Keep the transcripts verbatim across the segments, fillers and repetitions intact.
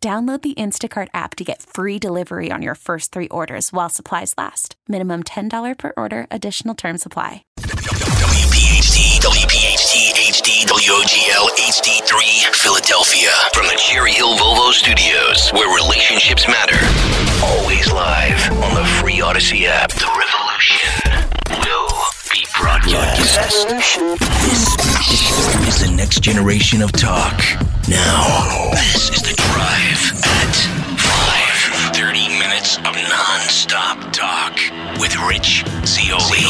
Download the Instacart app to get free delivery on your first three orders while supplies last. Minimum ten dollars per order. Additional terms apply. W P H T, W P H T, H D, W O G L, H D three, Philadelphia. From the Cherry Hill Volvo Studios, where relationships matter. Always live on the free Odyssey app. The revolution will be broadcast. This is the next generation of talk. Now, this is the Drive at five. thirty minutes of non-stop talk with Rich Zeoli.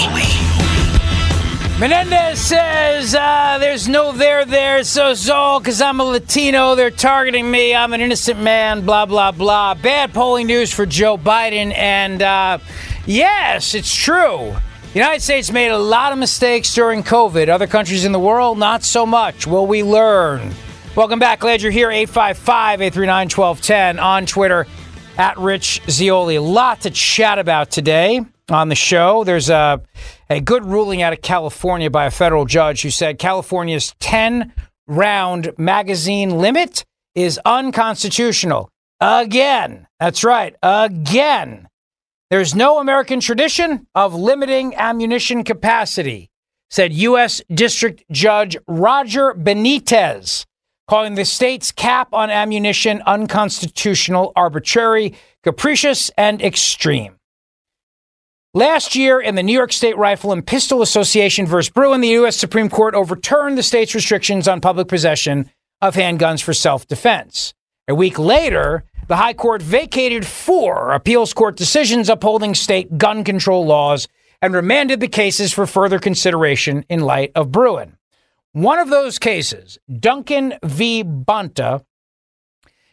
Menendez says, uh, there's no there there, so Zol, because I'm a Latino, they're targeting me, I'm an innocent man, blah, blah, blah. Bad polling news for Joe Biden, and uh, yes, it's true. The United States made a lot of mistakes during COVID. Other countries in the world, not so much. Will we learn? Welcome back. Glad you're here. eight five five, eight three nine, one two one zero on Twitter at Rich Zeoli. A lot to chat about today on the show. There's a, a good ruling out of California by a federal judge who said California's ten round magazine limit is unconstitutional. Again. That's right. Again. There's no American tradition of limiting ammunition capacity, said U S. District Judge Roger Benitez, calling the state's cap on ammunition unconstitutional, arbitrary, capricious, and extreme. Last year, in the New York State Rifle and Pistol Association v. Bruen, the U S. Supreme Court overturned the state's restrictions on public possession of handguns for self-defense. A week later, the High Court vacated four appeals court decisions upholding state gun control laws and remanded the cases for further consideration in light of Bruen. One of those cases, Duncan v. Bonta,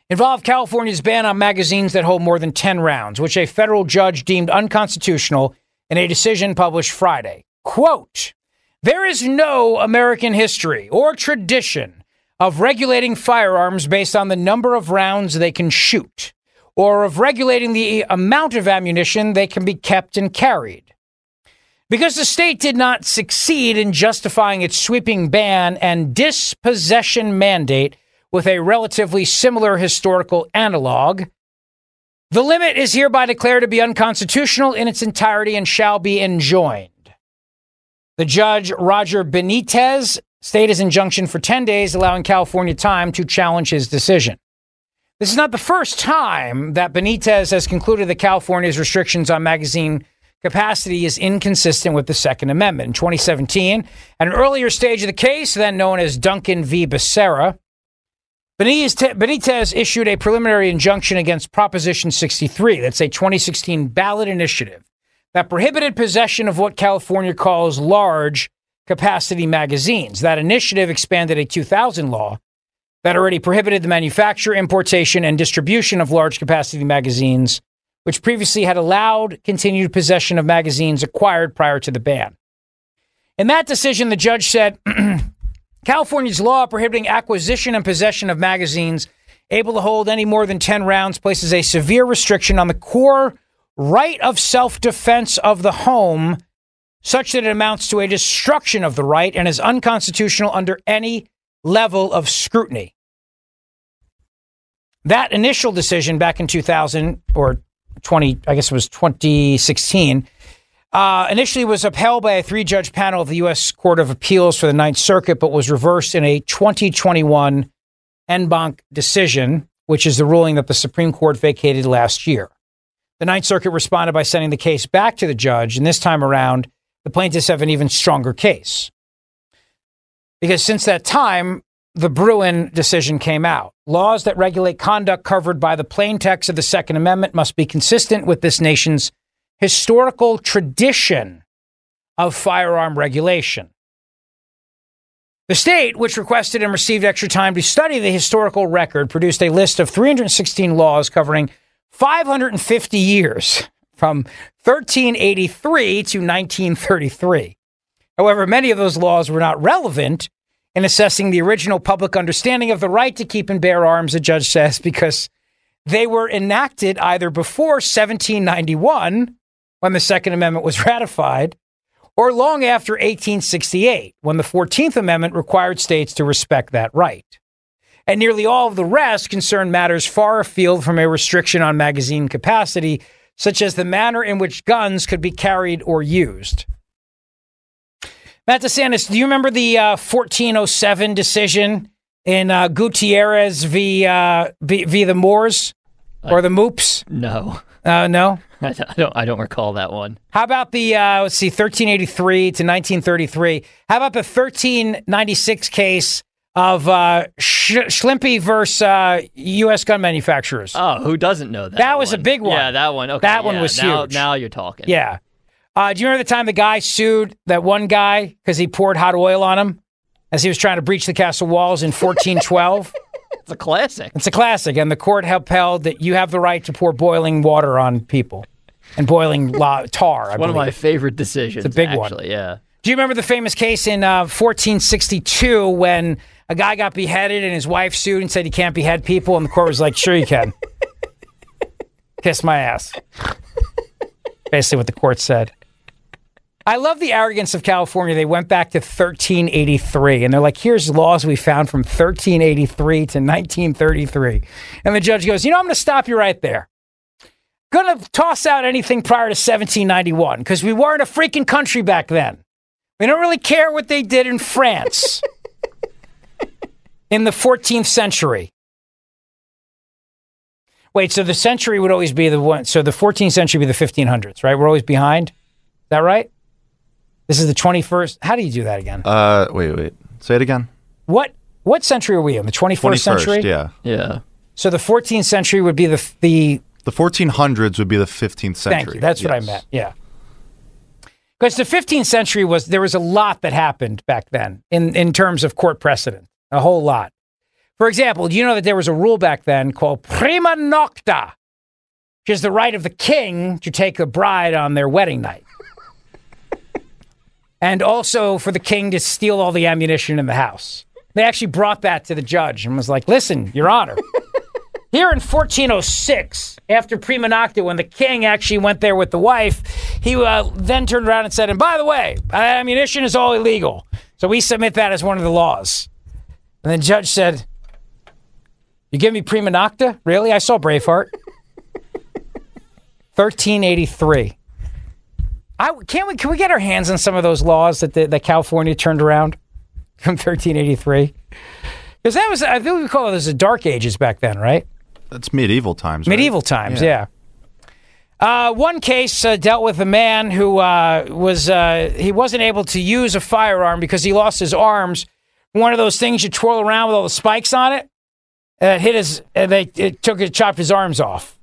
involved California's ban on magazines that hold more than ten rounds, which a federal judge deemed unconstitutional in a decision published Friday. Quote, "There is no American history or tradition of regulating firearms based on the number of rounds they can shoot, or of regulating the amount of ammunition they can be kept and carried. Because the state did not succeed in justifying its sweeping ban and dispossession mandate with a relatively similar historical analog, the limit is hereby declared to be unconstitutional in its entirety and shall be enjoined." The judge, Roger Benitez, stayed his injunction for ten days, allowing California time to challenge his decision. This is not the first time that Benitez has concluded that California's restrictions on magazine capacity is inconsistent with the Second Amendment. In twenty seventeen, at an earlier stage of the case, then known as Duncan v. Becerra, Benitez issued a preliminary injunction against Proposition sixty-three, that's a twenty sixteen ballot initiative that prohibited possession of what California calls large capacity magazines. That initiative expanded a two thousand law that already prohibited the manufacture, importation, and distribution of large capacity magazines, which previously had allowed continued possession of magazines acquired prior to the ban. In that decision, the judge said, California's law prohibiting acquisition and possession of magazines able to hold any more than ten rounds places a severe restriction on the core right of self-defense of the home, such that it amounts to a destruction of the right and is unconstitutional under any level of scrutiny. That initial decision back in two thousand, or twenty, I guess it was twenty sixteen, uh, initially was upheld by a three-judge panel of the U S. Court of Appeals for the Ninth Circuit, but was reversed in a twenty twenty-one en banc decision which is the ruling that the Supreme Court vacated last year. The Ninth Circuit responded by sending the case back to the judge, and this time around, the plaintiffs have an even stronger case. Because since that time, the Bruen decision came out. Laws that regulate conduct covered by the plain text of the Second Amendment must be consistent with this nation's historical tradition of firearm regulation. The state, which requested and received extra time to study the historical record, produced a list of three hundred sixteen laws covering five hundred fifty years, from thirteen eighty-three to nineteen thirty-three. However, many of those laws were not relevant in assessing the original public understanding of the right to keep and bear arms, the judge says, because they were enacted either before seventeen ninety-one, when the Second Amendment was ratified, or long after eighteen sixty-eight, when the fourteenth Amendment required states to respect that right. And nearly all of the rest concern matters far afield from a restriction on magazine capacity, such as the manner in which guns could be carried or used. Matt DeSantis, do you remember the uh, fourteen oh seven decision in uh, Gutierrez v, uh, v, v the Moors or I, the Moops? No. Uh, no? I don't I don't recall that one. How about the, uh, let's see, thirteen eighty-three to nineteen thirty-three? How about the thirteen ninety-six case of uh, Sh- Schlimpy versus uh, U S gun manufacturers? Oh, who doesn't know that That was one? A big one. Yeah, that one. Okay, that yeah, one was now, huge. Now you're talking. Yeah. Uh, do you remember the time the guy sued that one guy because he poured hot oil on him as he was trying to breach the castle walls in fourteen twelve? It's a classic. It's a classic. And the court upheld that you have the right to pour boiling water on people and boiling la- tar. I it's one believe. of my favorite decisions. It's a big actually, one. Yeah. Do you remember the famous case in uh, fourteen sixty-two when a guy got beheaded and his wife sued and said he can't behead people? And the court was like, sure you can. Kiss my ass. Basically what the court said. I love the arrogance of California. They went back to thirteen eighty-three, and they're like, here's laws we found from thirteen eighty-three to nineteen thirty-three. And the judge goes, you know, I'm going to stop you right there. Going to toss out anything prior to seventeen ninety-one, because we weren't a freaking country back then. We don't really care what they did in France in the fourteenth century. Wait, so the century would always be the one, so the fourteenth century would be the fifteen hundreds, right? We're always behind. Is that right? This is the twenty-first. How do you do that again? Uh, wait, wait. Say it again. What what century are we in? The twenty-first, twenty-first century? Yeah. Yeah. So the fourteenth century would be the... The, the fourteen hundreds would be the fifteenth century. Thank you. That's yes. what I meant. Yeah. Because the fifteenth century was... There was a lot that happened back then in, in terms of court precedent. A whole lot. For example, do you know that there was a rule back then called prima nocta, which is the right of the king to take the bride on their wedding night. And also for the king to steal all the ammunition in the house. They actually brought that to the judge and was like, listen, Your Honor, here in fourteen oh six, after prima nocta, when the king actually went there with the wife, he uh, then turned around and said, and by the way, ammunition is all illegal. So we submit that as one of the laws. And then the judge said, you give me prima nocta? Really? I saw Braveheart. thirteen eighty-three. I, can we can we get our hands on some of those laws that the, that California turned around from thirteen eighty-three? Because that was, I think we call those the Dark Ages back then, right? That's medieval times. Medieval right? times, yeah. yeah. Uh, one case uh, dealt with a man who uh, was uh, he wasn't able to use a firearm because he lost his arms. One of those things you twirl around with all the spikes on it, and it hit his. And they it took it chopped his arms off.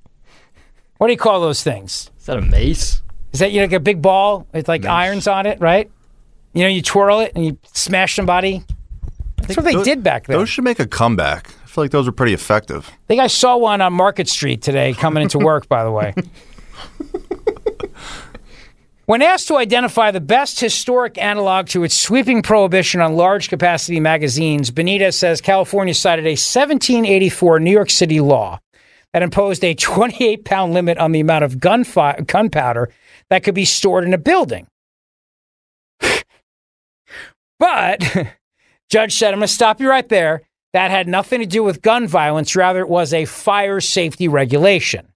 What do you call those things? Is that a mace? Is that, you know, like a big ball with like nice. irons on it, right? You know, you twirl it and you smash somebody. That's what they those, did back then. Those should make a comeback. I feel like those were pretty effective. I think I saw one on Market Street today coming into work, by the way. When asked to identify the best historic analog to its sweeping prohibition on large capacity magazines, Benitez says California cited a seventeen eighty-four New York City law that imposed a twenty-eight pound limit on the amount of gunfi- gunpowder that could be stored in a building. But, judge said, I'm going to stop you right there. That had nothing to do with gun violence. Rather, it was a fire safety regulation.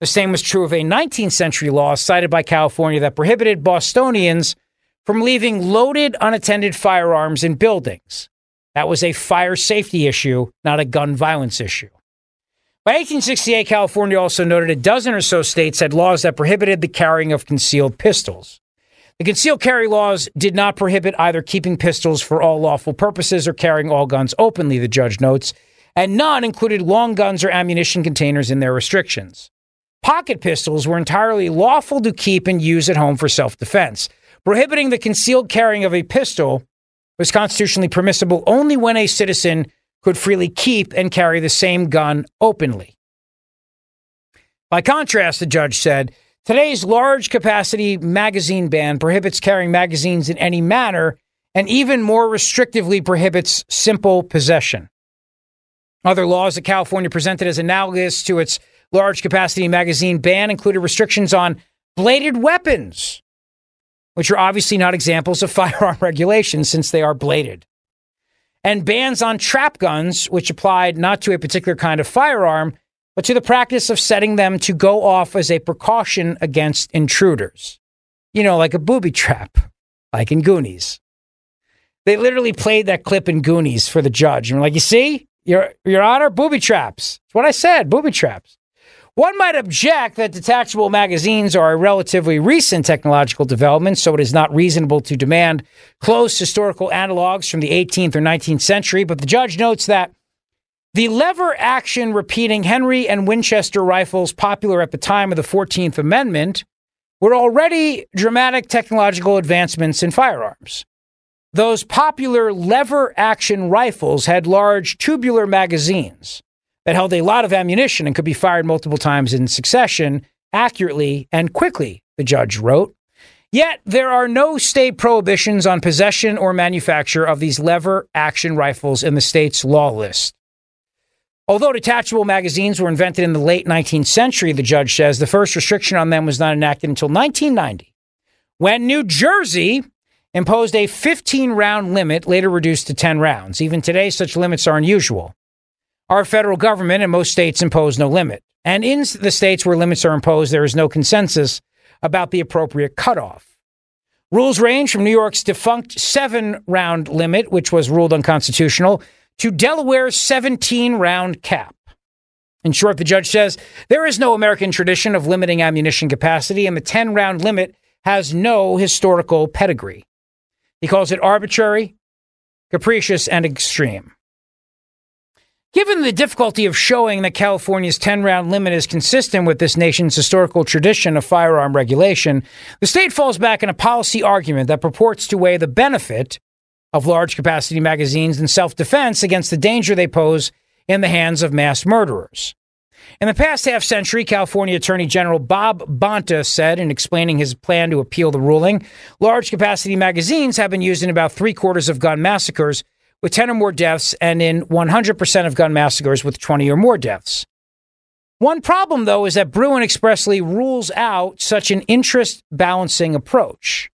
The same was true of a nineteenth century law cited by California that prohibited Bostonians from leaving loaded, unattended firearms in buildings. That was a fire safety issue, not a gun violence issue. By eighteen sixty-eight, California also noted a dozen or so states had laws that prohibited the carrying of concealed pistols. The concealed carry laws did not prohibit either keeping pistols for all lawful purposes or carrying all guns openly, the judge notes, and none included long guns or ammunition containers in their restrictions. Pocket pistols were entirely lawful to keep and use at home for self-defense. Prohibiting the concealed carrying of a pistol was constitutionally permissible only when a citizen could freely keep and carry the same gun openly. By contrast, the judge said, today's large-capacity magazine ban prohibits carrying magazines in any manner and even more restrictively prohibits simple possession. Other laws that California presented as analogous to its large-capacity magazine ban included restrictions on bladed weapons, which are obviously not examples of firearm regulations since they are bladed, and bans on trap guns, which applied not to a particular kind of firearm, but to the practice of setting them to go off as a precaution against intruders. You know, like a booby trap, like in Goonies. They literally played that clip in Goonies for the judge. And we're like, you see, Your, Your Honor, booby traps. That's what I said, booby traps. One might object that detachable magazines are a relatively recent technological development, so it is not reasonable to demand close historical analogs from the eighteenth or nineteenth century, but the judge notes that the lever-action repeating Henry and Winchester rifles popular at the time of the fourteenth Amendment were already dramatic technological advancements in firearms. Those popular lever-action rifles had large tubular magazines that held a lot of ammunition and could be fired multiple times in succession, accurately and quickly, the judge wrote. Yet there are no state prohibitions on possession or manufacture of these lever-action rifles in the state's law list. Although detachable magazines were invented in the late nineteenth century, the judge says, the first restriction on them was not enacted until nineteen ninety, when New Jersey imposed a fifteen-round limit, later reduced to ten rounds. Even today, such limits are unusual. Our federal government and most states impose no limit. And in the states where limits are imposed, there is no consensus about the appropriate cutoff. Rules range from New York's defunct seven-round limit, which was ruled unconstitutional, to Delaware's seventeen-round cap. In short, the judge says, there is no American tradition of limiting ammunition capacity, and the ten-round limit has no historical pedigree. He calls it arbitrary, capricious, and extreme. Given the difficulty of showing that California's ten-round limit is consistent with this nation's historical tradition of firearm regulation, the state falls back on a policy argument that purports to weigh the benefit of large-capacity magazines in self-defense against the danger they pose in the hands of mass murderers. In the past half-century, California Attorney General Bob Bonta said in explaining his plan to appeal the ruling, large-capacity magazines have been used in about three-quarters of gun massacres with ten or more deaths and in one hundred percent of gun massacres with twenty or more deaths. One problem, though, is that Bruen expressly rules out such an interest-balancing approach.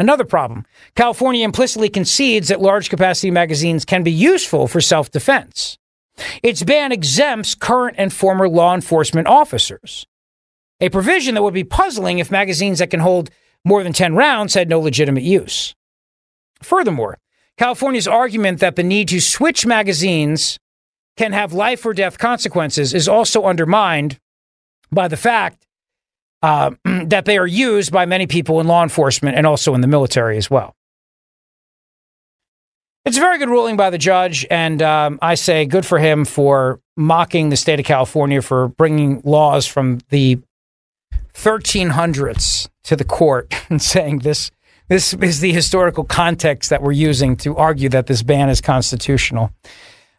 Another problem, California implicitly concedes that large-capacity magazines can be useful for self-defense. Its ban exempts current and former law enforcement officers, a provision that would be puzzling if magazines that can hold more than ten rounds had no legitimate use. Furthermore, California's argument that the need to switch magazines can have life or death consequences is also undermined by the fact uh, that they are used by many people in law enforcement and also in the military as well. It's a very good ruling by the judge, and um, I say good for him for mocking the state of California for bringing laws from the thirteen hundreds to the court and saying this this is the historical context that we're using to argue that this ban is constitutional.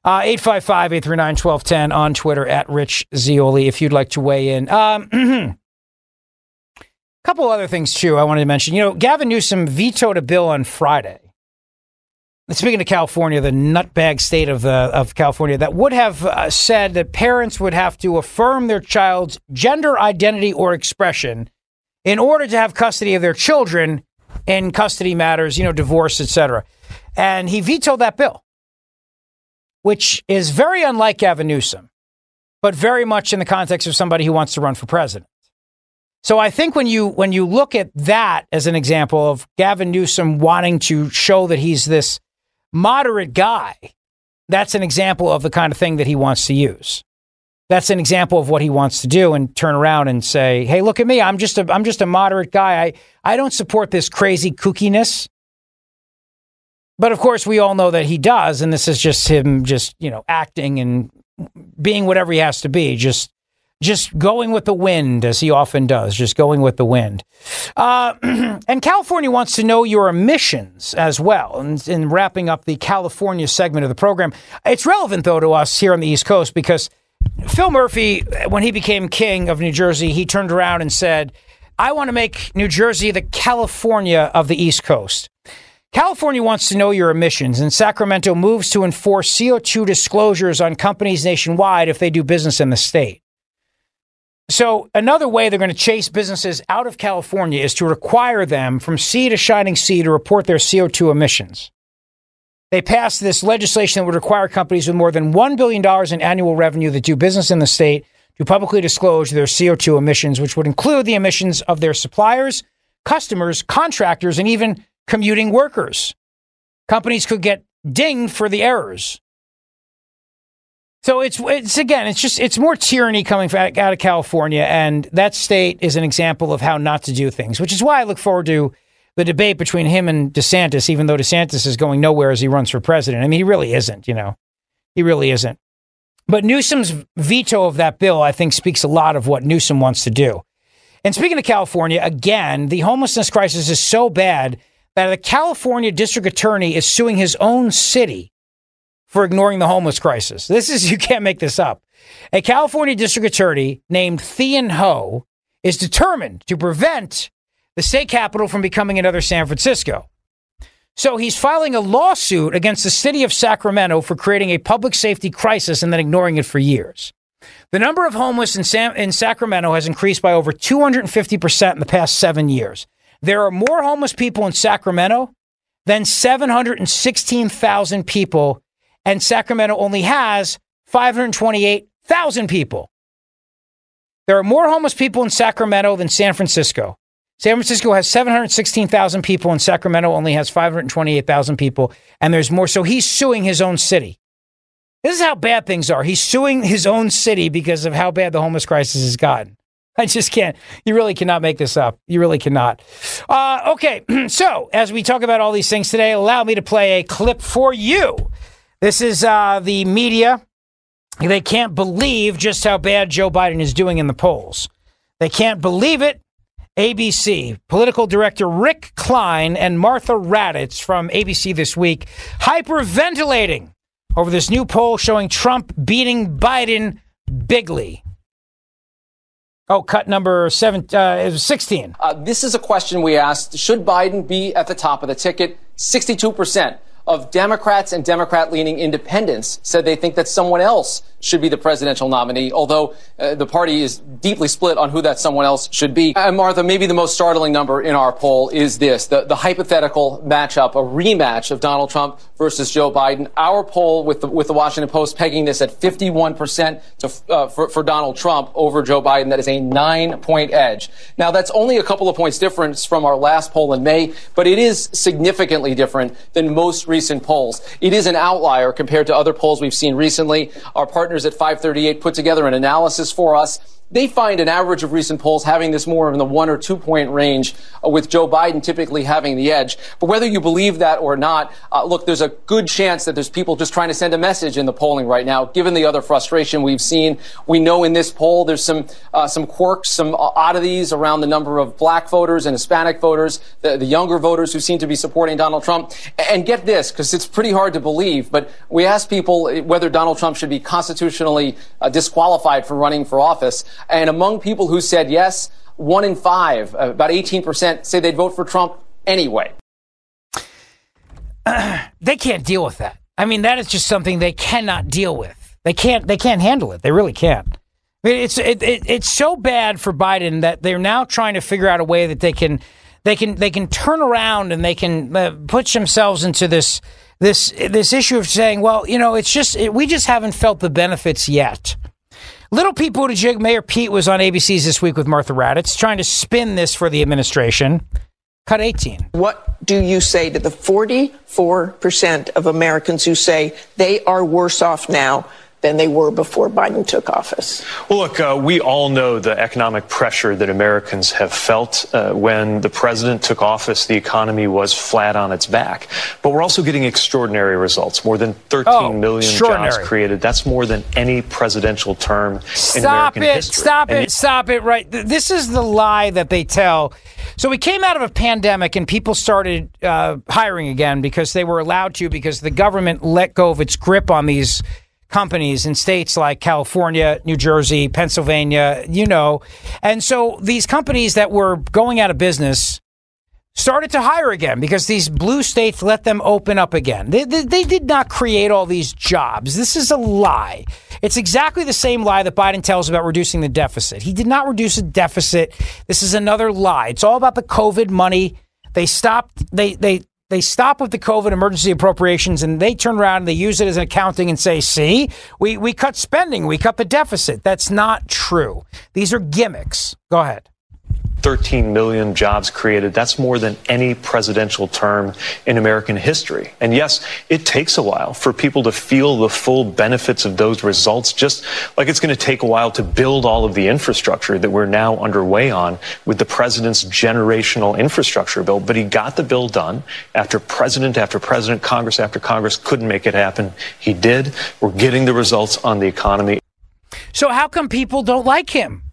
Uh, eight five five, eight three nine, one two one zero on Twitter at Rich Zeoli if you'd like to weigh in. Um, a couple other things, too, I wanted to mention. You know, Gavin Newsom vetoed a bill on Friday. Speaking of California, the nutbag state of the, of California, that would have uh, said that parents would have to affirm their child's gender identity or expression in order to have custody of their children in custody matters, you know, divorce, et cetera. And he vetoed that bill, which is very unlike Gavin Newsom, but very much in the context of somebody who wants to run for president. So I think when you when you look at that as an example of Gavin Newsom wanting to show that he's this moderate guy, that's an example of the kind of thing that he wants to use. that's an example of what he wants to do and turn around and say, hey, look at me. I'm just a, I'm just a moderate guy. I, I don't support this crazy kookiness. But of course, we all know that he does. And this is just him just, you know, acting and being whatever he has to be, just just going with the wind, as he often does, just going with the wind. Uh, and California wants to know your emissions as well. And in wrapping up the California segment of the program, it's relevant, though, to us here on the East Coast, because Phil Murphy, when he became king of New Jersey, he turned around and said, I want to make New Jersey the California of the East Coast. California wants to know your emissions, and Sacramento moves to enforce C O two disclosures on companies nationwide if they do business in the state. So another way they're going to chase businesses out of California is to require them from sea to shining sea to report their C O two emissions. They passed this legislation that would require companies with more than one billion dollars in annual revenue that do business in the state to publicly disclose their C O two emissions, which would include the emissions of their suppliers, customers, contractors, and even commuting workers. Companies could get dinged for the errors. So it's, it's again, it's just, it's more tyranny coming out of California. And that state is an example of how not to do things, which is why I look forward to the debate between him and DeSantis, even though DeSantis is going nowhere as he runs for president. I mean, he really isn't, you know, he really isn't. But Newsom's veto of that bill, I think, speaks a lot of what Newsom wants to do. And speaking of California, again, the homelessness crisis is so bad that the California district attorney is suing his own city for ignoring the homeless crisis. This is, you can't make this up. A California district attorney named Thean Ho is determined to prevent the state capital from becoming another San Francisco. So he's filing a lawsuit against the city of Sacramento for creating a public safety crisis and then ignoring it for years. The number of homeless in, San, in Sacramento has increased by over two hundred fifty percent in the past seven years. There are more homeless people in Sacramento than seven hundred sixteen thousand people, and Sacramento only has five hundred twenty-eight thousand people. There are more homeless people in Sacramento than San Francisco. San Francisco has seven hundred sixteen thousand people, and Sacramento only has five hundred twenty-eight thousand people, and there's more. So he's suing his own city. This is how bad things are. He's suing his own city because of how bad the homeless crisis has gotten. I just can't. You really cannot make this up. You really cannot. Uh, okay, so as we talk about all these things today, allow me to play a clip for you. This is uh, the media. They can't believe just how bad Joe Biden is doing in the polls. They can't believe it. A B C, political director Rick Klein and Martha Raddatz from A B C This Week hyperventilating over this new poll showing Trump beating Biden bigly. Oh, cut number seven, uh, sixteen. Uh, this is a question we asked. Should Biden be at the top of the ticket? sixty-two percent of Democrats and Democrat-leaning independents said they think that someone else should be the presidential nominee, although uh, the party is deeply split on who that someone else should be. And Martha, maybe the most startling number in our poll is this, the, the hypothetical matchup, a rematch of Donald Trump versus Joe Biden. Our poll with the, with the Washington Post pegging this at fifty-one percent to, uh, for, for Donald Trump over Joe Biden. That is a nine-point edge. Now, that's only a couple of points difference from our last poll in May, but it is significantly different than most recent polls. It is an outlier compared to other polls we've seen recently. Our partners at five thirty-eight put together an analysis for us. They find an average of recent polls having this more in the one or two point range, uh, with Joe Biden typically having the edge. But whether you believe that or not, uh, look, there's a good chance that there's people just trying to send a message in the polling right now, given the other frustration we've seen. We know in this poll there's some uh, some quirks, some oddities around the number of black voters and Hispanic voters, the, the younger voters who seem to be supporting Donald Trump. And get this, because it's pretty hard to believe, but we asked people whether Donald Trump should be constitutionally uh, disqualified for running for office. And among people who said yes, one in five, about eighteen percent, say they'd vote for Trump anyway. Uh, they can't deal with that. I mean, that is just something they cannot deal with. They can't. They can't handle it. They really can't. I mean, it's it, it, it's so bad for Biden that they're now trying to figure out a way that they can they can they can turn around and they can uh, put themselves into this this this issue of saying, well, you know, it's just it, we just haven't felt the benefits yet. Little Pete Buttigieg, Mayor Pete, was on A B C's This Week with Martha Raddatz, trying to spin this for the administration. Cut eighteen. What do you say to the forty-four percent of Americans who say they are worse off now than they were before Biden took office. Well, look, uh, we all know the economic pressure that Americans have felt. Uh, when the president took office, the economy was flat on its back. But we're also getting extraordinary results. More than thirteen oh, million jobs created. That's more than any presidential term in stop American it, history. Stop and it, it, stop it, right. This is the lie that they tell. So we came out of a pandemic and people started uh, hiring again because they were allowed to, because the government let go of its grip on these companies in states like California, New Jersey, Pennsylvania, you know. And so these companies that were going out of business started to hire again because these blue states let them open up again. They, they, they did not create all these jobs. This is a lie. It's exactly the same lie that Biden tells about reducing the deficit. He did not reduce the deficit. This is another lie. It's all about the COVID money. They stopped. They they. They stop with the COVID emergency appropriations, and they turn around and they use it as an accounting and say, see, we, we cut spending, we cut the deficit. That's not true. These are gimmicks. Go ahead. thirteen million jobs created. That's more than any presidential term in American history. And yes, it takes a while for people to feel the full benefits of those results, just like it's going to take a while to build all of the infrastructure that we're now underway on with the president's generational infrastructure bill. But he got the bill done after president after president, Congress after Congress couldn't make it happen. He did. We're getting the results on the economy. So how come people don't like him?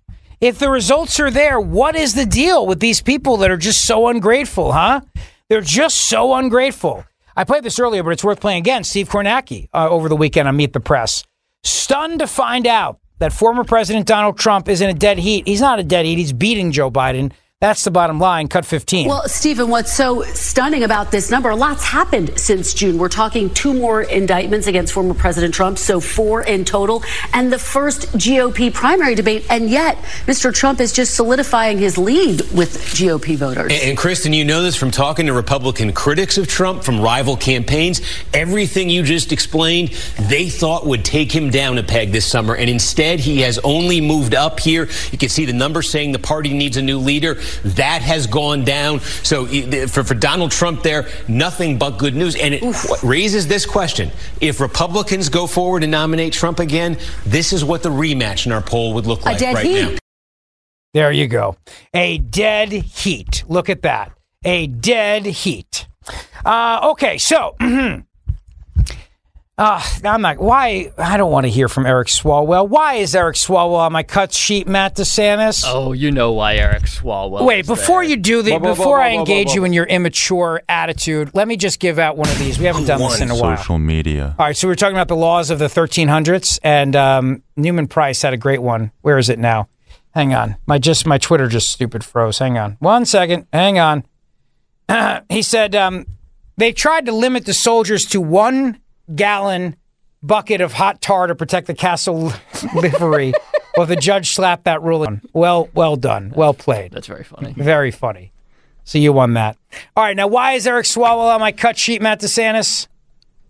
If the results are there, what is the deal with these people that are just so ungrateful, huh? They're just so ungrateful. I played this earlier, but it's worth playing again. Steve Kornacki uh, over the weekend on Meet the Press. Stunned to find out that former President Donald Trump is in a dead heat. He's not a dead heat. He's beating Joe Biden. That's the bottom line. Cut fifteen. Well, Stephen, what's so stunning about this number, lots happened since June. We're talking two more indictments against former President Trump, so four in total, and the first G O P primary debate. And yet, Mister Trump is just solidifying his lead with G O P voters. And, and Kristen, you know this from talking to Republican critics of Trump, from rival campaigns. Everything you just explained, they thought would take him down a peg this summer. And instead, he has only moved up here. You can see the numbers saying the party needs a new leader. That has gone down. So for, for Donald Trump there, nothing but good news. And it Oof. raises this question. If Republicans go forward and nominate Trump again, this is what the rematch in our poll would look like right heat. now. There you go. A dead heat. Look at that. A dead heat. Uh, okay, so... Uh, I'm not, why, I don't want to hear from Eric Swalwell. Why is Eric Swalwell on my cut sheet, Matt DeSantis? Oh, you know why Eric Swalwell Wait, is before there. you do the, whoa, whoa, before whoa, whoa, I engage whoa, whoa, whoa. you in your immature attitude, let me just give out one of these. We haven't done this in a while. Social media. All right, so we were talking about the laws of the thirteen hundreds, and um, Newman Price had a great one. Where is it now? Hang on. My just my Twitter just stupid froze. Hang on. One second. Hang on. He said, um, they tried to limit the soldiers to one gallon bucket of hot tar to protect the castle livery. Well, the judge slapped that rule on. Well, well done. Well played. That's very funny. Very funny. So you won that. All right. Now, why is Eric Swalwell on my cut sheet, Matt DeSantis?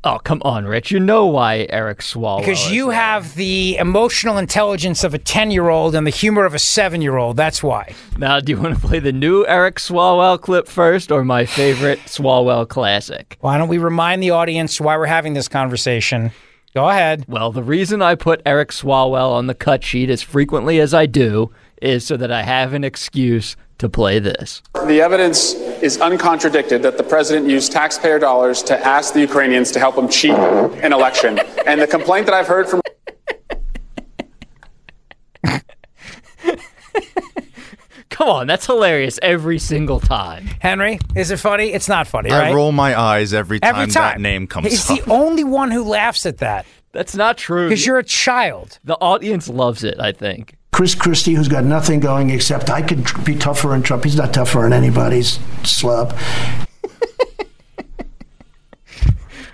Oh, come on, Rich. You know why Eric Swalwell. Because you have the emotional intelligence of a ten-year-old and the humor of a seven-year-old. That's why. Now, do you want to play the new Eric Swalwell clip first or my favorite Swalwell classic? Why don't we remind the audience why we're having this conversation? Go ahead. Well, the reason I put Eric Swalwell on the cut sheet as frequently as I do is so that I have an excuse to play this. The evidence is uncontradicted that the president used taxpayer dollars to ask the Ukrainians to help him cheat an election. And the complaint that I've heard from... Come on, that's hilarious every single time. Henry, is it funny? It's not funny, right? I roll my eyes every time, every time. that name comes He's up. He's the only one who laughs at that. That's not true. Because you're a child. The audience loves it, I think. Chris Christie, who's got nothing going except I could be tougher on Trump. He's not tougher on anybody's slub.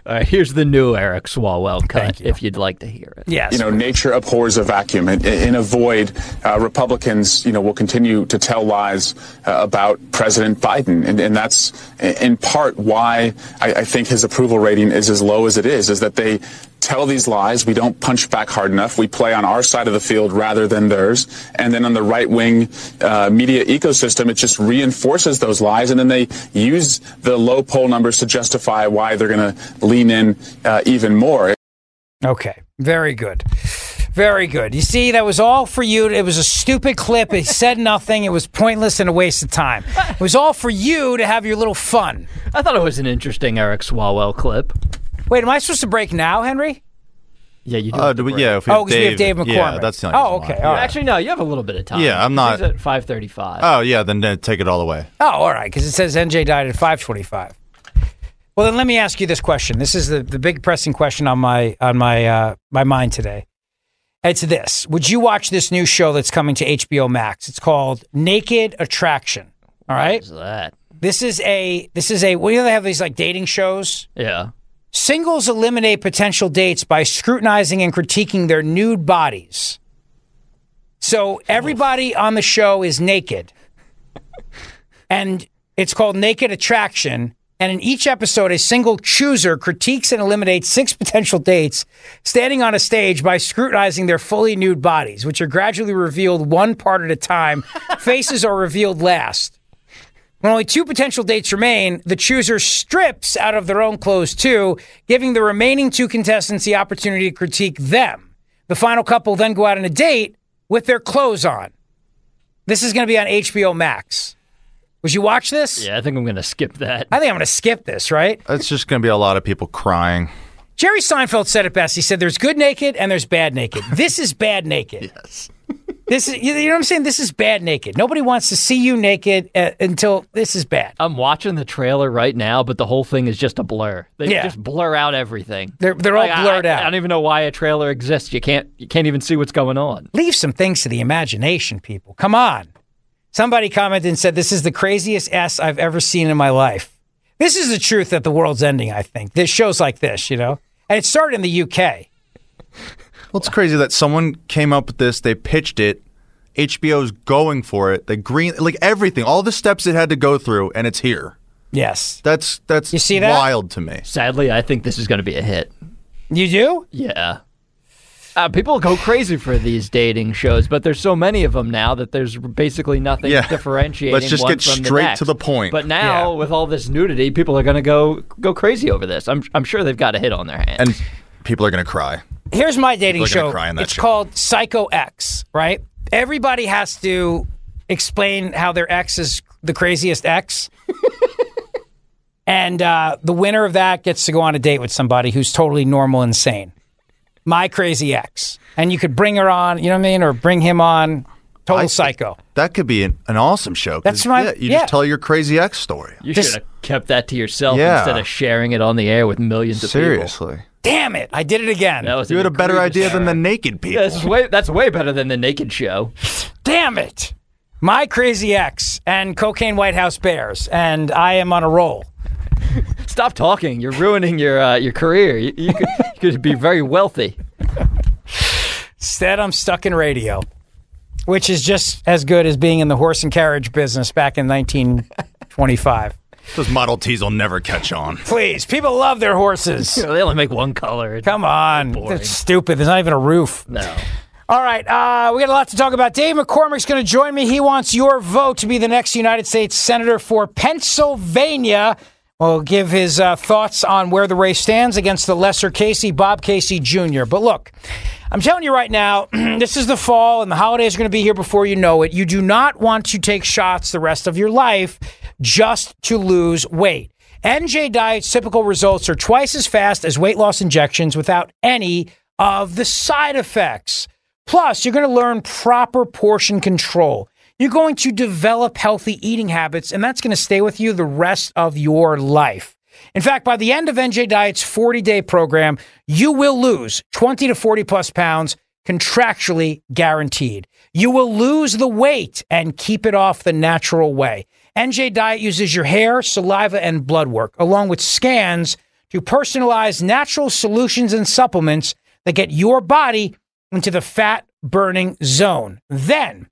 All right, here's the new Eric Swalwell cut, you. if you'd like to hear it. Yes. You know, nature abhors a vacuum. In, in a void, uh, Republicans, you know, will continue to tell lies uh, about President Biden. And, and that's in part why I, I think his approval rating is as low as it is, is that they tell these lies. We don't punch back hard enough. We play on our side of the field rather than theirs. And then on the right-wing uh, media ecosystem, it just reinforces those lies. And then they use the low poll numbers to justify why they're going to lean in uh, even more. Okay. Very good. Very good. You see, that was all for you. It was a stupid clip. It said nothing. It was pointless and a waste of time. It was all for you to have your little fun. I thought it was an interesting Eric Swalwell clip. Wait, am I supposed to break now, Henry? Yeah, you do. Uh, do we, yeah, if we oh, because we have Dave McCormick. Yeah, that's the only Oh, okay. All right. Actually, no, you have a little bit of time. Yeah, I'm not. It's at five thirty-five. Oh, yeah, then uh, take it all away. Oh, all right, because it says N J died at five twenty-five. Well, then let me ask you this question. This is the, the big pressing question on my on my uh, my mind today. It's this. Would you watch this new show that's coming to H B O Max? It's called Naked Attraction. All right? What is that? This is a, this is a, well, you know, they have these like dating shows? Yeah. Singles eliminate potential dates by scrutinizing and critiquing their nude bodies. So everybody on the show is naked. And it's called Naked Attraction. And in each episode, a single chooser critiques and eliminates six potential dates standing on a stage by scrutinizing their fully nude bodies, which are gradually revealed one part at a time. Faces are revealed last. When only two potential dates remain, the chooser strips out of their own clothes too, giving the remaining two contestants the opportunity to critique them. The final couple then go out on a date with their clothes on. This is going to be on H B O Max. Would you watch this? Yeah, I think I'm going to skip that. I think I'm going to skip this, right? It's just going to be a lot of people crying. Jerry Seinfeld said it best. He said, there's good naked and there's bad naked. This is bad naked. Yes. This is, you know what I'm saying? This is bad naked. Nobody wants to see you naked uh, until this is bad. I'm watching the trailer right now, but the whole thing is just a blur. They yeah. just blur out everything. They're they're like, all blurred I, out. I don't even know why a trailer exists. You can't you can't even see what's going on. Leave some things to the imagination, people. Come on. Somebody commented and said, this is the craziest S I've ever seen in my life. This is the truth that the world's ending, I think. There's shows like this, you know? And it started in the U K. Well, it's crazy that someone came up with this, they pitched it, H B O's going for it, they green, like everything, all the steps it had to go through, and it's here. Yes. That's that's you see that? Wild to me. Sadly, I think this is going to be a hit. You do? Yeah. Uh, people go crazy for these dating shows, but there's so many of them now that there's basically nothing yeah. differentiating one from the next. Let's just get straight to the point. But now, yeah. with all this nudity, people are going to go go crazy over this. I'm I'm sure they've got a hit on their hands. And people are going to cry. Here's my dating show. It's show. called Psycho X, right? Everybody has to explain how their ex is the craziest ex. And uh, the winner of that gets to go on a date with somebody who's totally normal and sane. My crazy ex. And you could bring her on, you know what I mean? Or bring him on, total I, psycho. That could be an, an awesome show. That's my, yeah, You yeah. just tell your crazy ex story. You should have kept that to yourself yeah. instead of sharing it on the air with millions of Seriously. people. Seriously. Damn it. I did it again. That was you had a better idea error. than the naked people. Yeah, this is way, that's way better than the naked show. Damn it. My crazy ex and cocaine White House bears. And I am on a roll. Stop talking. You're ruining your uh, your career. You, you, could, you could be very wealthy. Instead, I'm stuck in radio, which is just as good as being in the horse and carriage business back in nineteen twenty-five. Those Model Ts will never catch on. Please. People love their horses. You know, they only make one color. It's Come on. They're stupid. There's not even a roof. No. All right. Uh, we got a lot to talk about. Dave McCormick's going to join me. He wants your vote to be the next United States Senator for Pennsylvania. We'll give his uh, thoughts on where the race stands against the lesser Casey, Bob Casey Junior But look, I'm telling you right now, this is the fall and the holidays are going to be here before you know it. You do not want to take shots the rest of your life just to lose weight. N J Diet's typical results are twice as fast as weight loss injections without any of the side effects. Plus, you're going to learn proper portion control. You're going to develop healthy eating habits, and that's going to stay with you the rest of your life. In fact, by the end of N J Diet's forty-day program, you will lose twenty to forty-plus pounds, contractually guaranteed. You will lose the weight and keep it off the natural way. N J Diet uses your hair, saliva, and blood work, along with scans, to personalize natural solutions and supplements that get your body into the fat-burning zone. Then,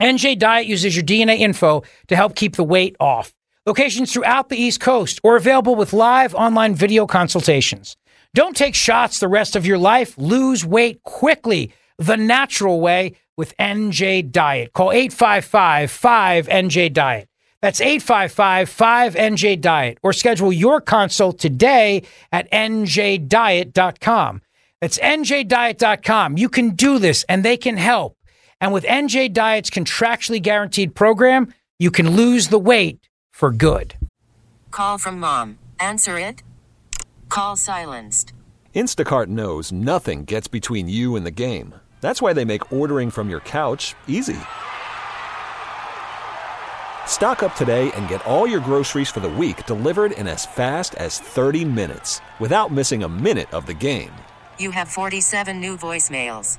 N J Diet uses your D N A info to help keep the weight off. Locations throughout the East Coast are available with live online video consultations. Don't take shots the rest of your life. Lose weight quickly the natural way with N J Diet. Call eight five five, five N J Diet. That's eight five five, five N J Diet. Or schedule your consult today at N J diet dot com. That's N J diet dot com. You can do this, and they can help. And with N J Diet's contractually guaranteed program, you can lose the weight for good. Call from mom. Answer it. Call silenced. Instacart knows nothing gets between you and the game. That's why they make ordering from your couch easy. Stock up today and get all your groceries for the week delivered in as fast as thirty minutes without missing a minute of the game. You have forty-seven new voicemails.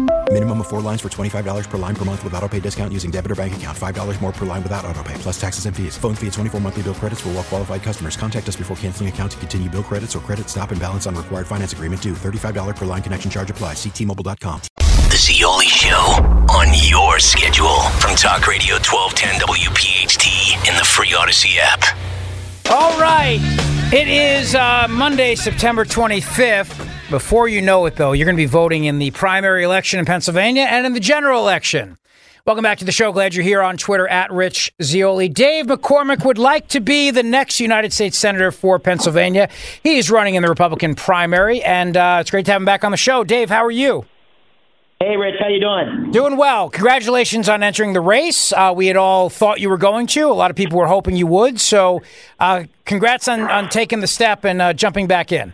Minimum of four lines for twenty-five dollars per line per month with auto pay discount using debit or bank account. five dollars more per line without auto pay, plus taxes and fees. Phone fee at twenty-four monthly bill credits for all well qualified customers. Contact us before canceling account to continue bill credits or credit stop and balance on required finance agreement due. thirty-five dollars per line connection charge applies. See T Mobile dot com. The Zeoli Show, on your schedule from Talk Radio twelve ten W P H T in the free Odyssey app. All right. It is uh, Monday, September twenty-fifth. Before you know it, though, you're going to be voting in the primary election in Pennsylvania and in the general election. Welcome back to the show. Glad you're here. On Twitter, at Rich Zeoli. Dave McCormick would like to be the next United States Senator for Pennsylvania. He is running in the Republican primary, and uh, it's great to have him back on the show. Dave, how are you? Hey, Rich. How you doing? Doing well. Congratulations on entering the race. Uh, we had all thought you were going to. A lot of people were hoping you would. So uh, congrats on, on taking the step and uh, jumping back in.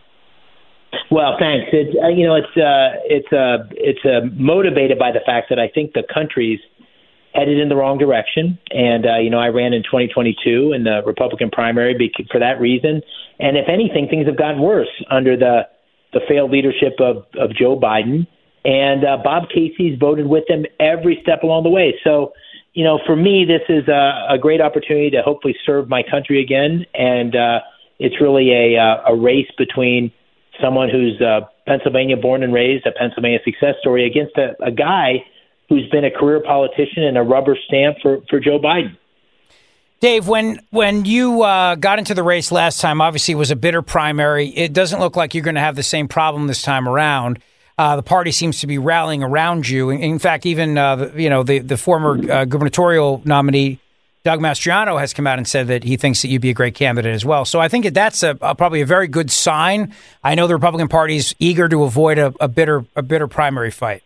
Well, thanks. It's uh, you know, it's uh, it's uh, it's uh, motivated by the fact that I think the country's headed in the wrong direction. And uh, you know, I ran in twenty twenty-two in the Republican primary for that reason. And if anything, things have gotten worse under the the failed leadership of, of Joe Biden. And uh, Bob Casey's voted with him every step along the way. So, you know, for me, this is a, a great opportunity to hopefully serve my country again. And uh, it's really a a race between someone who's uh, Pennsylvania born and raised, a Pennsylvania success story, against a, a guy who's been a career politician and a rubber stamp for, for Joe Biden. Dave, when when you uh, got into the race last time, obviously it was a bitter primary. It doesn't look like you're going to have the same problem this time around. Uh, the party seems to be rallying around you. In, in fact, even uh, the, you know the, the former uh, gubernatorial nominee, Doug Mastriano, has come out and said that he thinks that you'd be a great candidate as well. So I think that that's a, a, probably a very good sign. I know the Republican Party is eager to avoid a, a bitter a bitter primary fight.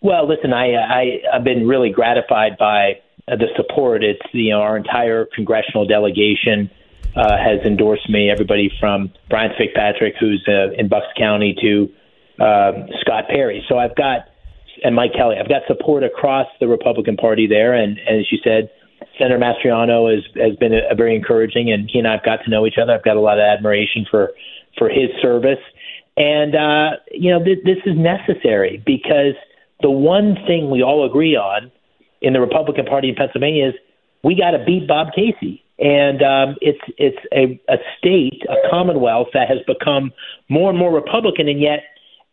Well, listen, I, I, I've been really gratified by the support. It's, you know, our entire congressional delegation uh, has endorsed me, everybody from Brian Fitzpatrick, who's uh, in Bucks County, to uh, Scott Perry. So I've got, and Mike Kelly, I've got support across the Republican Party there. And, and as you said, Senator Mastriano has, has been a, a very encouraging, and he and I have got to know each other. I've got a lot of admiration for, for his service. And, uh, you know, th- this is necessary because the one thing we all agree on in the Republican Party in Pennsylvania is we got to beat Bob Casey. And um, it's it's a, a state, a commonwealth that has become more and more Republican, and yet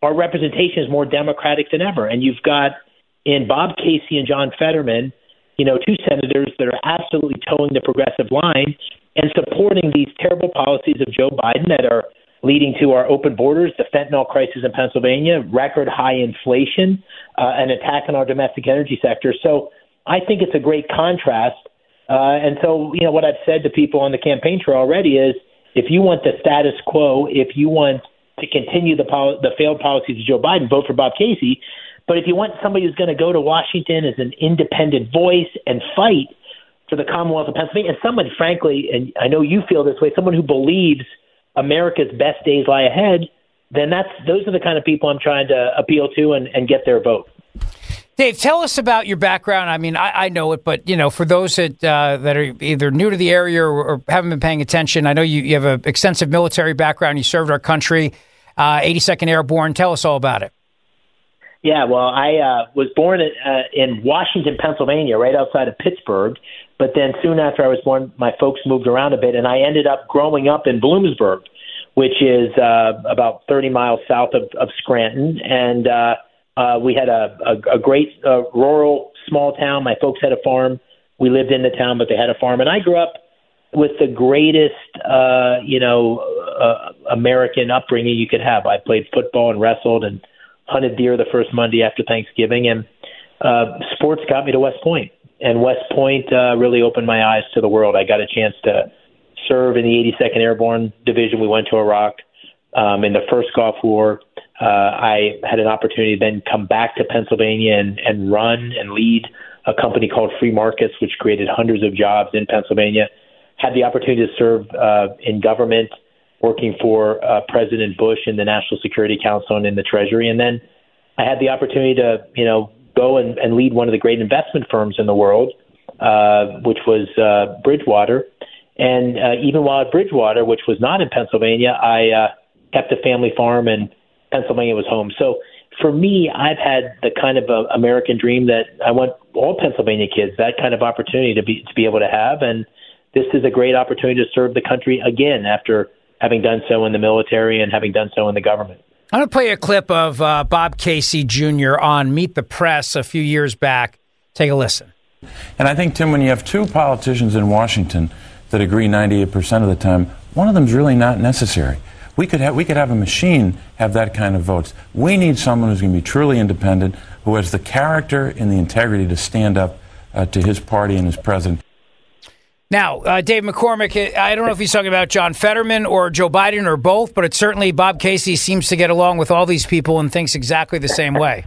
our representation is more Democratic than ever. And you've got in Bob Casey and John Fetterman, you know, two senators that are absolutely towing the progressive line and supporting these terrible policies of Joe Biden that are leading to our open borders, the fentanyl crisis in Pennsylvania, record high inflation, uh, an attack on our domestic energy sector. So I think it's a great contrast Uh, and so, you know, what I've said to people on the campaign trail already is, if you want the status quo, if you want to continue the pol- the failed policies of Joe Biden, vote for Bob Casey. But if you want somebody who's going to go to Washington as an independent voice and fight for the Commonwealth of Pennsylvania, and someone, frankly, and I know you feel this way, someone who believes America's best days lie ahead, then that's those are the kind of people I'm trying to appeal to and, and get their vote. Dave, tell us about your background. I mean, I, I know it, but, you know, for those that uh, that are either new to the area or, or haven't been paying attention, I know you, you have an extensive military background. You served our country, uh, eighty-second Airborne. Tell us all about it. Yeah, well, I uh, was born in, uh, in Washington, Pennsylvania, right outside of Pittsburgh. But then soon after I was born, my folks moved around a bit, and I ended up growing up in Bloomsburg, which is uh, about thirty miles south of, of Scranton. And uh, uh, we had a, a, a great uh, rural small town. My folks had a farm. We lived in the town, but they had a farm. And I grew up with the greatest, uh, you know, uh, American upbringing you could have. I played football and wrestled and hunted deer the first Monday after Thanksgiving, and uh, sports got me to West Point, and West Point uh, really opened my eyes to the world. I got a chance to serve in the eighty-second Airborne Division. We went to Iraq um, in the first Gulf War. Uh, I had an opportunity to then come back to Pennsylvania and, and run and lead a company called Free Markets, which created hundreds of jobs in Pennsylvania. Had the opportunity to serve uh, in government, working for uh, President Bush in the National Security Council and in the Treasury. And then I had the opportunity to, you know, go and, and lead one of the great investment firms in the world, uh, which was uh, Bridgewater. And uh, even while at Bridgewater, which was not in Pennsylvania, I uh, kept a family farm, and Pennsylvania was home. So for me, I've had the kind of a American dream that I want all Pennsylvania kids, that kind of opportunity to be to be able to have. And this is a great opportunity to serve the country again after having done so in the military and having done so in the government. I'm going to play a clip of uh, Bob Casey Junior on Meet the Press a few years back. Take a listen. And I think, Tim, when you have two politicians in Washington that agree ninety-eight percent of the time, one of them's really not necessary. We could have we could have a machine have that kind of votes. We need someone who's going to be truly independent, who has the character and the integrity to stand up uh, to his party and his president. Now, uh, Dave McCormick, I don't know if he's talking about John Fetterman or Joe Biden or both, but it's certainly Bob Casey seems to get along with all these people and thinks exactly the same way.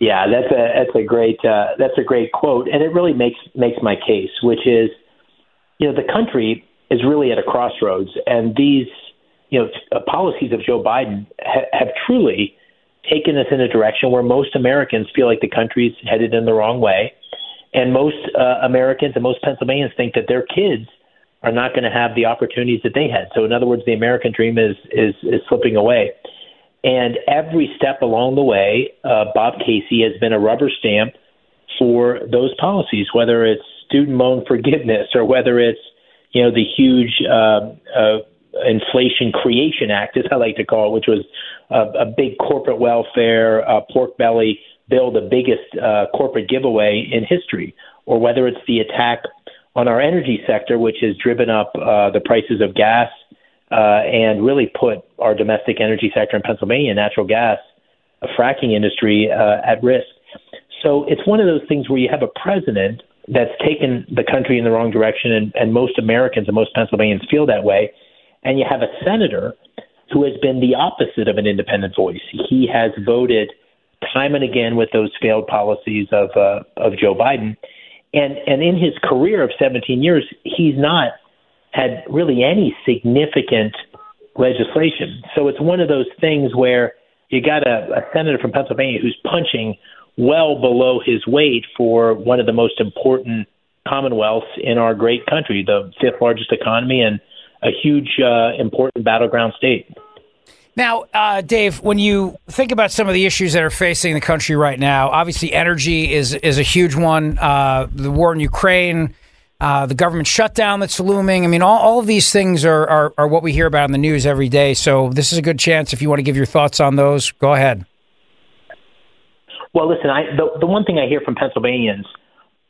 Yeah, that's a that's a great uh, that's a great quote, and it really makes makes my case, which is, you know, the country is really at a crossroads, and these you know uh, policies of Joe Biden ha- have truly taken us in a direction where most Americans feel like the country's headed in the wrong way. And most uh, Americans and most Pennsylvanians think that their kids are not going to have the opportunities that they had. So, in other words, the American dream is is, is slipping away. And every step along the way, uh, Bob Casey has been a rubber stamp for those policies, whether it's student loan forgiveness or whether it's, you know, the huge uh, uh, Inflation Creation Act, as I like to call it, which was a, a big corporate welfare, uh, pork belly bill, the biggest uh, corporate giveaway in history, or whether it's the attack on our energy sector, which has driven up uh, the prices of gas uh, and really put our domestic energy sector in Pennsylvania, natural gas, a fracking industry uh, at risk. So it's one of those things where you have a president that's taken the country in the wrong direction, and, and most Americans and most Pennsylvanians feel that way, and you have a senator who has been the opposite of an independent voice. He has voted time and again with those failed policies of uh, of Joe Biden. And and in his career of seventeen years, he's not had really any significant legislation. So it's one of those things where you got a, a senator from Pennsylvania who's punching well below his weight for one of the most important commonwealths in our great country, the fifth largest economy and a huge, uh, important battleground state. Now, uh, Dave, when you think about some of the issues that are facing the country right now, obviously energy is is a huge one. Uh, the war in Ukraine, uh, the government shutdown that's looming. I mean, all, all of these things are, are, are what we hear about in the news every day. So this is a good chance if you want to give your thoughts on those. Go ahead. Well, listen, I, the, the one thing I hear from Pennsylvanians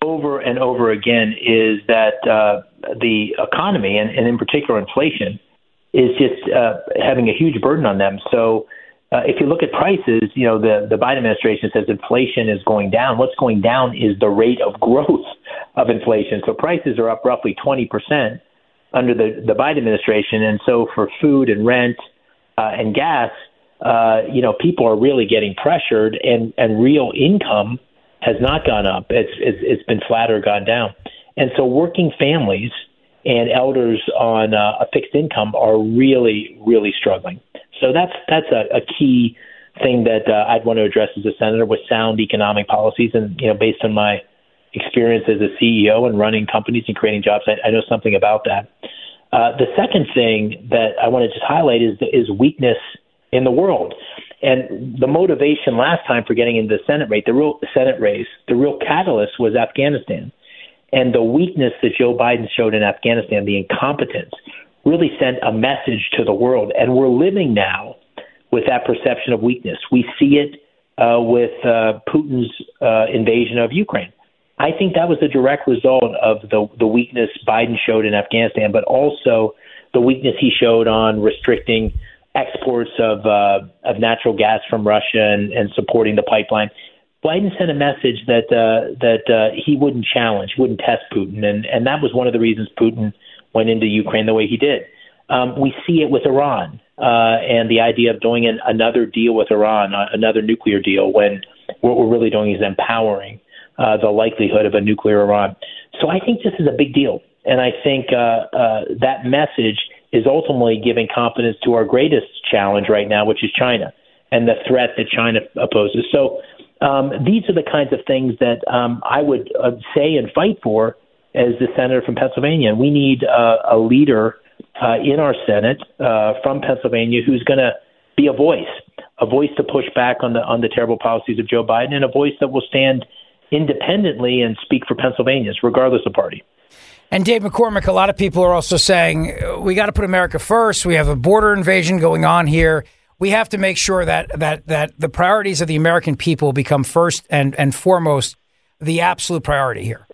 over and over again is that uh, the economy, and, and in particular inflation, is just uh, having a huge burden on them. So Uh, if you look at prices, you know, the, the Biden administration says inflation is going down. What's going down is the rate of growth of inflation. So prices are up roughly twenty percent under the, the Biden administration. And so for food and rent uh, and gas, uh, you know, people are really getting pressured, and, and real income has not gone up. It's, it's it's been flat or gone down. And so working families and elders on uh, a fixed income are really, really struggling. So that's that's a, a key thing that uh, I'd want to address as a senator with sound economic policies. And, you know, based on my experience as a C E O and running companies and creating jobs, I, I know something about that. Uh, the second thing that I want to just highlight is is weakness in the world. And the motivation last time for getting into the Senate race, the real Senate race, the real catalyst was Afghanistan. And the weakness that Joe Biden showed in Afghanistan, the incompetence, really sent a message to the world. And we're living now with that perception of weakness. We see it uh, with uh, Putin's uh, invasion of Ukraine. I think that was a direct result of the, the weakness Biden showed in Afghanistan, but also the weakness he showed on restricting exports of uh, of natural gas from Russia and, and supporting the pipeline. Biden sent a message that uh, that uh, he wouldn't challenge, wouldn't test Putin, and, and that was one of the reasons Putin went into Ukraine the way he did. Um, we see it with Iran uh, and the idea of doing an, another deal with Iran, uh, another nuclear deal, when what we're really doing is empowering uh, the likelihood of a nuclear Iran. So I think this is a big deal, and I think uh, uh, that message is ultimately giving confidence to our greatest challenge right now, which is China and the threat that China poses. So um, these are the kinds of things that um, I would uh, say and fight for as the senator from Pennsylvania. We need uh, a leader uh, in our Senate uh, from Pennsylvania who's going to be a voice, a voice to push back on the on the terrible policies of Joe Biden, and a voice that will stand independently and speak for Pennsylvanians, regardless of party. And Dave McCormick, a lot of people are also saying, we got to put America first. We have a border invasion going on here. We have to make sure that that that the priorities of the American people become first and, and foremost the absolute priority here.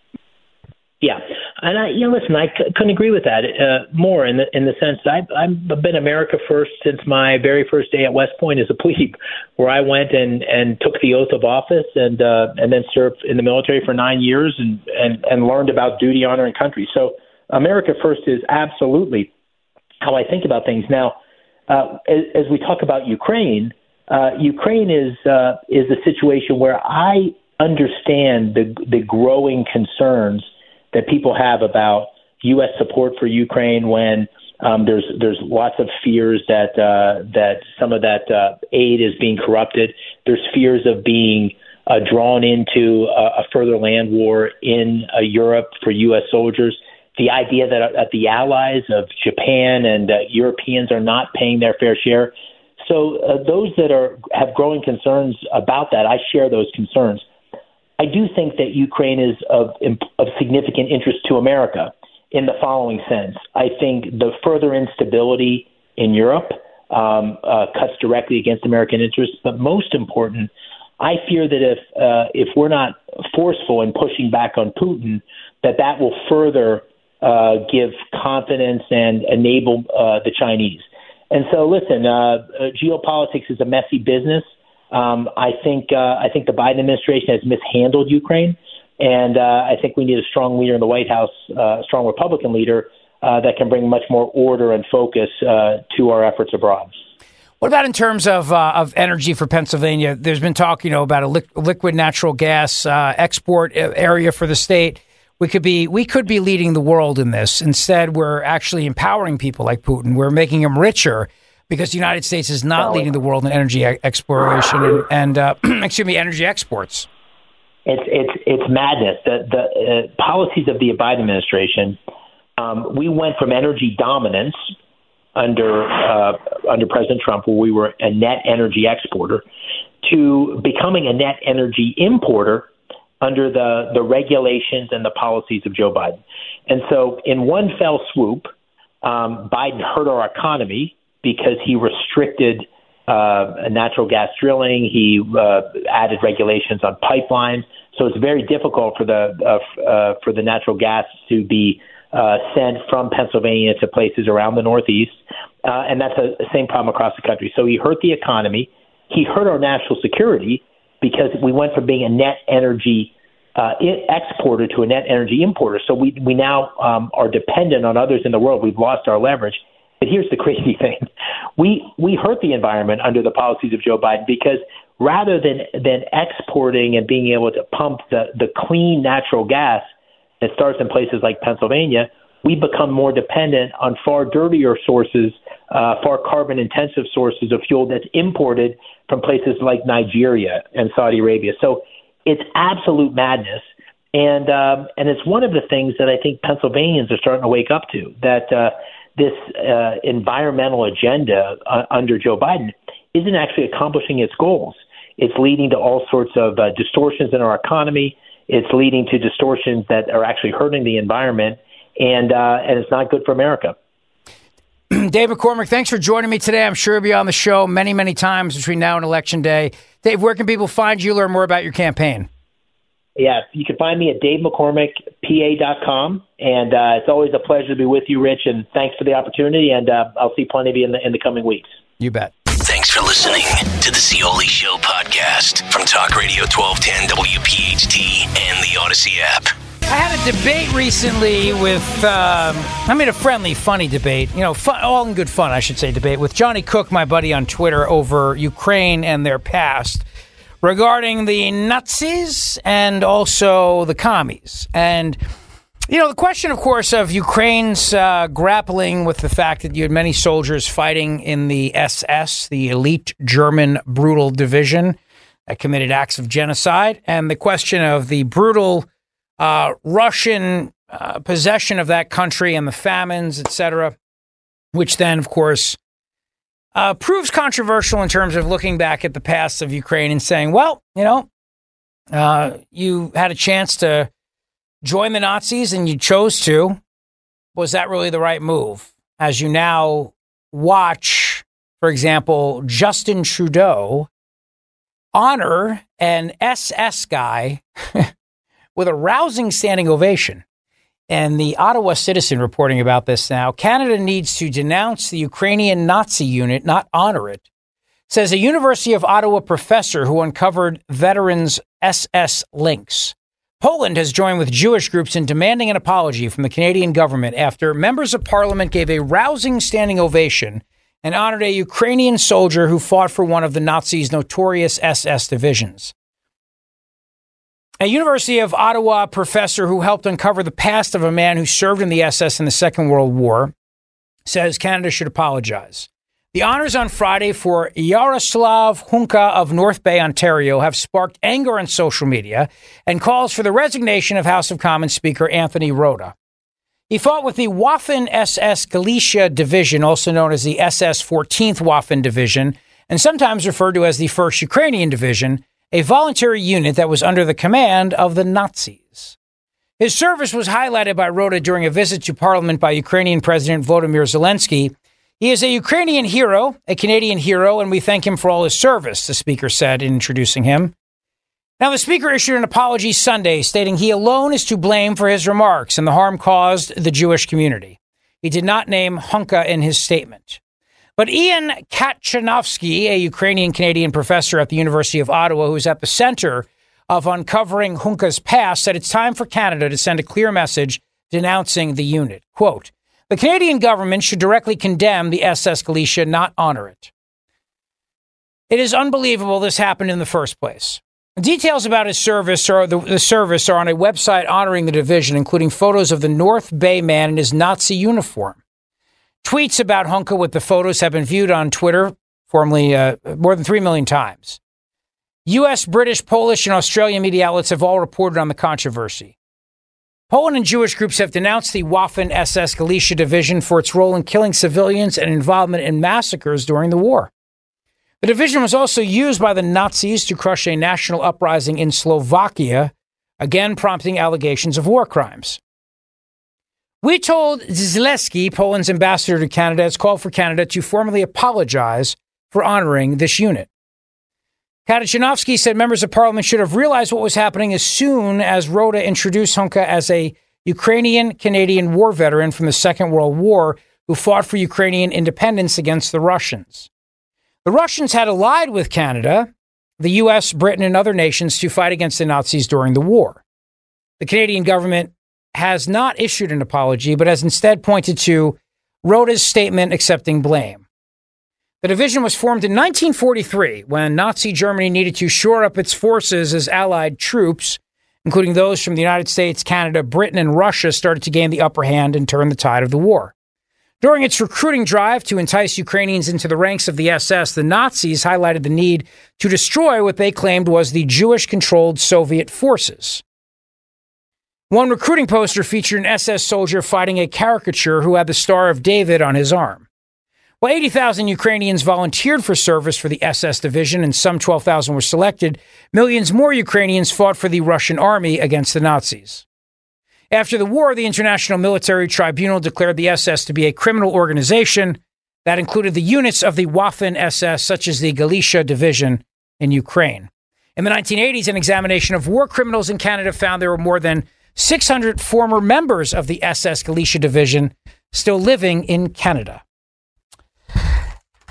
Yeah. And, I, you know, listen, I c- couldn't agree with that uh, more in the in the sense that I've, I've been America first since my very first day at West Point as a plebe, where I went and, and took the oath of office and uh, and then served in the military for nine years and, and, and learned about duty, honor, and country. So America first is absolutely how I think about things. Now, uh, as, as we talk about Ukraine, uh, Ukraine is uh, is a situation where I understand the the growing concerns that people have about U S support for Ukraine, when um, there's there's lots of fears that uh, that some of that uh, aid is being corrupted. There's fears of being uh, drawn into a, a further land war in uh, Europe for U S soldiers. The idea that, that the allies of Japan and uh, Europeans are not paying their fair share. So uh, those that are have growing concerns about that, I share those concerns. I do think that Ukraine is of, of significant interest to America in the following sense. I think the further instability in Europe um, uh, cuts directly against American interests. But most important, I fear that if uh, if we're not forceful in pushing back on Putin, that that will further uh, give confidence and enable uh, the Chinese. And so, listen, uh, geopolitics is a messy business. Um, I think uh, I think the Biden administration has mishandled Ukraine, and uh, I think we need a strong leader in the White House, uh, a strong Republican leader uh, that can bring much more order and focus uh, to our efforts abroad. What about in terms of uh, of energy for Pennsylvania? There's been talk, you know, about a li- liquid natural gas uh, export area for the state. We could be we could be leading the world in this. Instead, we're actually empowering people like Putin. We're making them richer, because the United States is not leading the world in energy exploration and, and uh, excuse me, energy exports. It's it's it's madness. The, the uh, policies of the Biden administration. Um, we went from energy dominance under uh, under President Trump, where we were a net energy exporter, to becoming a net energy importer under the the regulations and the policies of Joe Biden. And so, in one fell swoop, um, Biden hurt our economy, because he restricted uh, natural gas drilling. He uh, added regulations on pipelines. So it's very difficult for the uh, f- uh, for the natural gas to be uh, sent from Pennsylvania to places around the Northeast. Uh, and that's the same problem across the country. So he hurt the economy. he hurt our national security because we went from being a net energy uh, exporter to a net energy importer. So we, we now um, are dependent on others in the world. We've lost our leverage. But here's the crazy thing. We we hurt the environment under the policies of Joe Biden because rather than, than exporting and being able to pump the, the clean natural gas that starts in places like Pennsylvania, we become more dependent on far dirtier sources, uh, far carbon-intensive sources of fuel that's imported from places like Nigeria and Saudi Arabia. So it's absolute madness, and um, and it's one of the things that I think Pennsylvanians are starting to wake up to, that uh, this uh, environmental agenda uh, under Joe Biden isn't actually accomplishing its goals. It's leading to all sorts of uh, distortions in our economy. It's leading to distortions that are actually hurting the environment, and uh, and it's not good for America. Dave McCormick, thanks for joining me today. I'm sure you'll be on the show many, many times between now and Election Day. Dave, where can people find you, learn more about your campaign? Yeah, you can find me at dave mccormick p a dot com, and uh, it's always a pleasure to be with you, Rich, and thanks for the opportunity, and uh, I'll see plenty of you in the, in the coming weeks. You bet. Thanks for listening to the Zeoli Show podcast from Talk Radio twelve ten W P H T and the Odyssey app. I had a debate recently with, um, I mean, a friendly, funny debate, you know, fun, all in good fun, I should say, debate with Johnny Cook, my buddy on Twitter, over Ukraine and their past regarding the Nazis and also the commies. And, you know, the question, of course, of Ukraine's uh, grappling with the fact that you had many soldiers fighting in the S S, the elite German brutal division that committed acts of genocide, and the question of the brutal Uh, Russian uh, possession of that country and the famines, et cetera, which then, of course, uh, proves controversial in terms of looking back at the past of Ukraine and saying, well, you know, uh, you had a chance to join the Nazis and you chose to. Was that really the right move? As you now watch, for example, Justin Trudeau honor an S S guy with a rousing standing ovation. And the Ottawa Citizen reporting about this now. Canada needs to denounce the Ukrainian Nazi unit, not honor it, says a University of Ottawa professor who uncovered veterans' S S links. Poland has joined with Jewish groups in demanding an apology from the Canadian government after members of parliament gave a rousing standing ovation and honored a Ukrainian soldier who fought for one of the Nazis' notorious S S divisions. A University of Ottawa professor who helped uncover the past of a man who served in the S S in the Second World War says Canada should apologize. The honors on Friday for Yaroslav Hunka of North Bay, Ontario, have sparked anger on social media and calls for the resignation of House of Commons Speaker Anthony Rota. He fought with the Waffen-S S Galicia Division, also known as the S S fourteenth Waffen Division, and sometimes referred to as the first Ukrainian Division, a voluntary unit that was under the command of the Nazis. His service was highlighted by Rota during a visit to Parliament by Ukrainian President Volodymyr Zelensky. He is a Ukrainian hero, a Canadian hero, and we thank him for all his service, the Speaker said in introducing him. Now, the Speaker issued an apology Sunday, stating he alone is to blame for his remarks and the harm caused the Jewish community. He did not name Hunka in his statement. But Ian Kachanovsky, a Ukrainian-Canadian professor at the University of Ottawa, who is at the center of uncovering Hunka's past, said it's time for Canada to send a clear message denouncing the unit. Quote, the Canadian government should directly condemn the S S Galicia, not honor it. It is unbelievable this happened in the first place. Details about his service or the, the service are on a website honoring the division, including photos of the North Bay man in his Nazi uniform. Tweets about Hunka with the photos have been viewed on Twitter, formerly uh, more than three million times. U S, British, Polish, and Australian media outlets have all reported on the controversy. Poland and Jewish groups have denounced the Waffen-S S Galicia Division for its role in killing civilians and involvement in massacres during the war. The division was also used by the Nazis to crush a national uprising in Slovakia, again prompting allegations of war crimes. We told Zelensky, Poland's ambassador to Canada, has called for Canada to formally apologize for honoring this unit. Kachanovsky said members of parliament should have realized what was happening as soon as Rota introduced Hunka as a Ukrainian-Canadian war veteran from the Second World War who fought for Ukrainian independence against the Russians. The Russians had allied with Canada, the U S, Britain, and other nations to fight against the Nazis during the war. The Canadian government has not issued an apology, but has instead pointed to Rota's statement accepting blame. The division was formed in nineteen forty-three when Nazi Germany needed to shore up its forces as Allied troops, including those from the United States, Canada, Britain, and Russia, started to gain the upper hand and turn the tide of the war. During its recruiting drive to entice Ukrainians into the ranks of the S S, the Nazis highlighted the need to destroy what they claimed was the Jewish-controlled Soviet forces. One recruiting poster featured an S S soldier fighting a caricature who had the Star of David on his arm. While eighty thousand Ukrainians volunteered for service for the S S division and some twelve thousand were selected, millions more Ukrainians fought for the Russian army against the Nazis. After the war, the International Military Tribunal declared the S S to be a criminal organization that included the units of the Waffen-S S, such as the Galicia Division in Ukraine. In the nineteen eighties, an examination of war criminals in Canada found there were more than six hundred former members of the S S Galicia Division still living in Canada.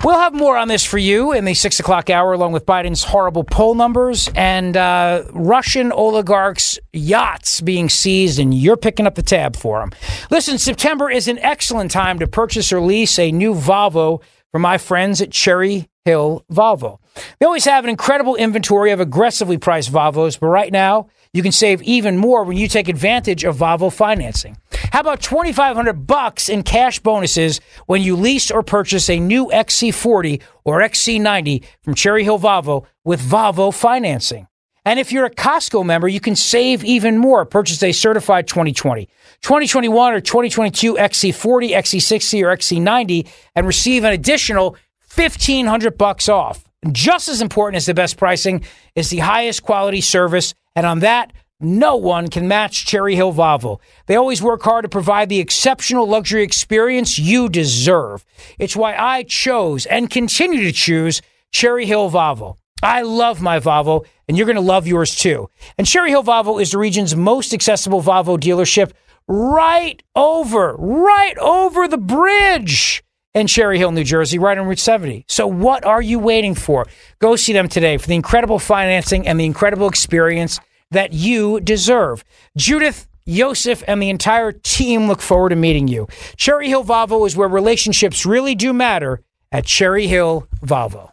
We'll have more on this for you in the six o'clock hour, along with Biden's horrible poll numbers and uh, Russian oligarchs' yachts being seized, and you're picking up the tab for them. Listen, September is an excellent time to purchase or lease a new Volvo for my friends at Cherry Hill Volvo. They always have an incredible inventory of aggressively priced Volvos, but right now you can save even more when you take advantage of Volvo financing. How about twenty-five hundred bucks in cash bonuses when you lease or purchase a new X C forty or X C ninety from Cherry Hill Volvo with Volvo financing? And if you're a Costco member, you can save even more. Purchase a certified twenty twenty, twenty twenty-one, or twenty twenty-two X C forty, X C sixty, or X C ninety and receive an additional fifteen hundred bucks off. Just as important as the best pricing is the highest quality service, and on that, no one can match Cherry Hill Volvo. They always work hard to provide the exceptional luxury experience you deserve. It's why I chose and continue to choose Cherry Hill Volvo. I love my Volvo, and you're going to love yours too. And Cherry Hill Volvo is the region's most accessible Volvo dealership, right over, right over the bridge in Cherry Hill, New Jersey, right on Route seventy. So what are you waiting for? Go see them today for the incredible financing and the incredible experience that you deserve. Judith, Yosef, and the entire team look forward to meeting you. Cherry Hill Volvo is where relationships really do matter at Cherry Hill Volvo.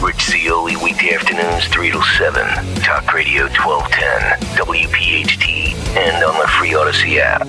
Rich Zeoli, weekday afternoons, three to seven. Talk Radio twelve ten, W P H T, and on the free Odyssey app.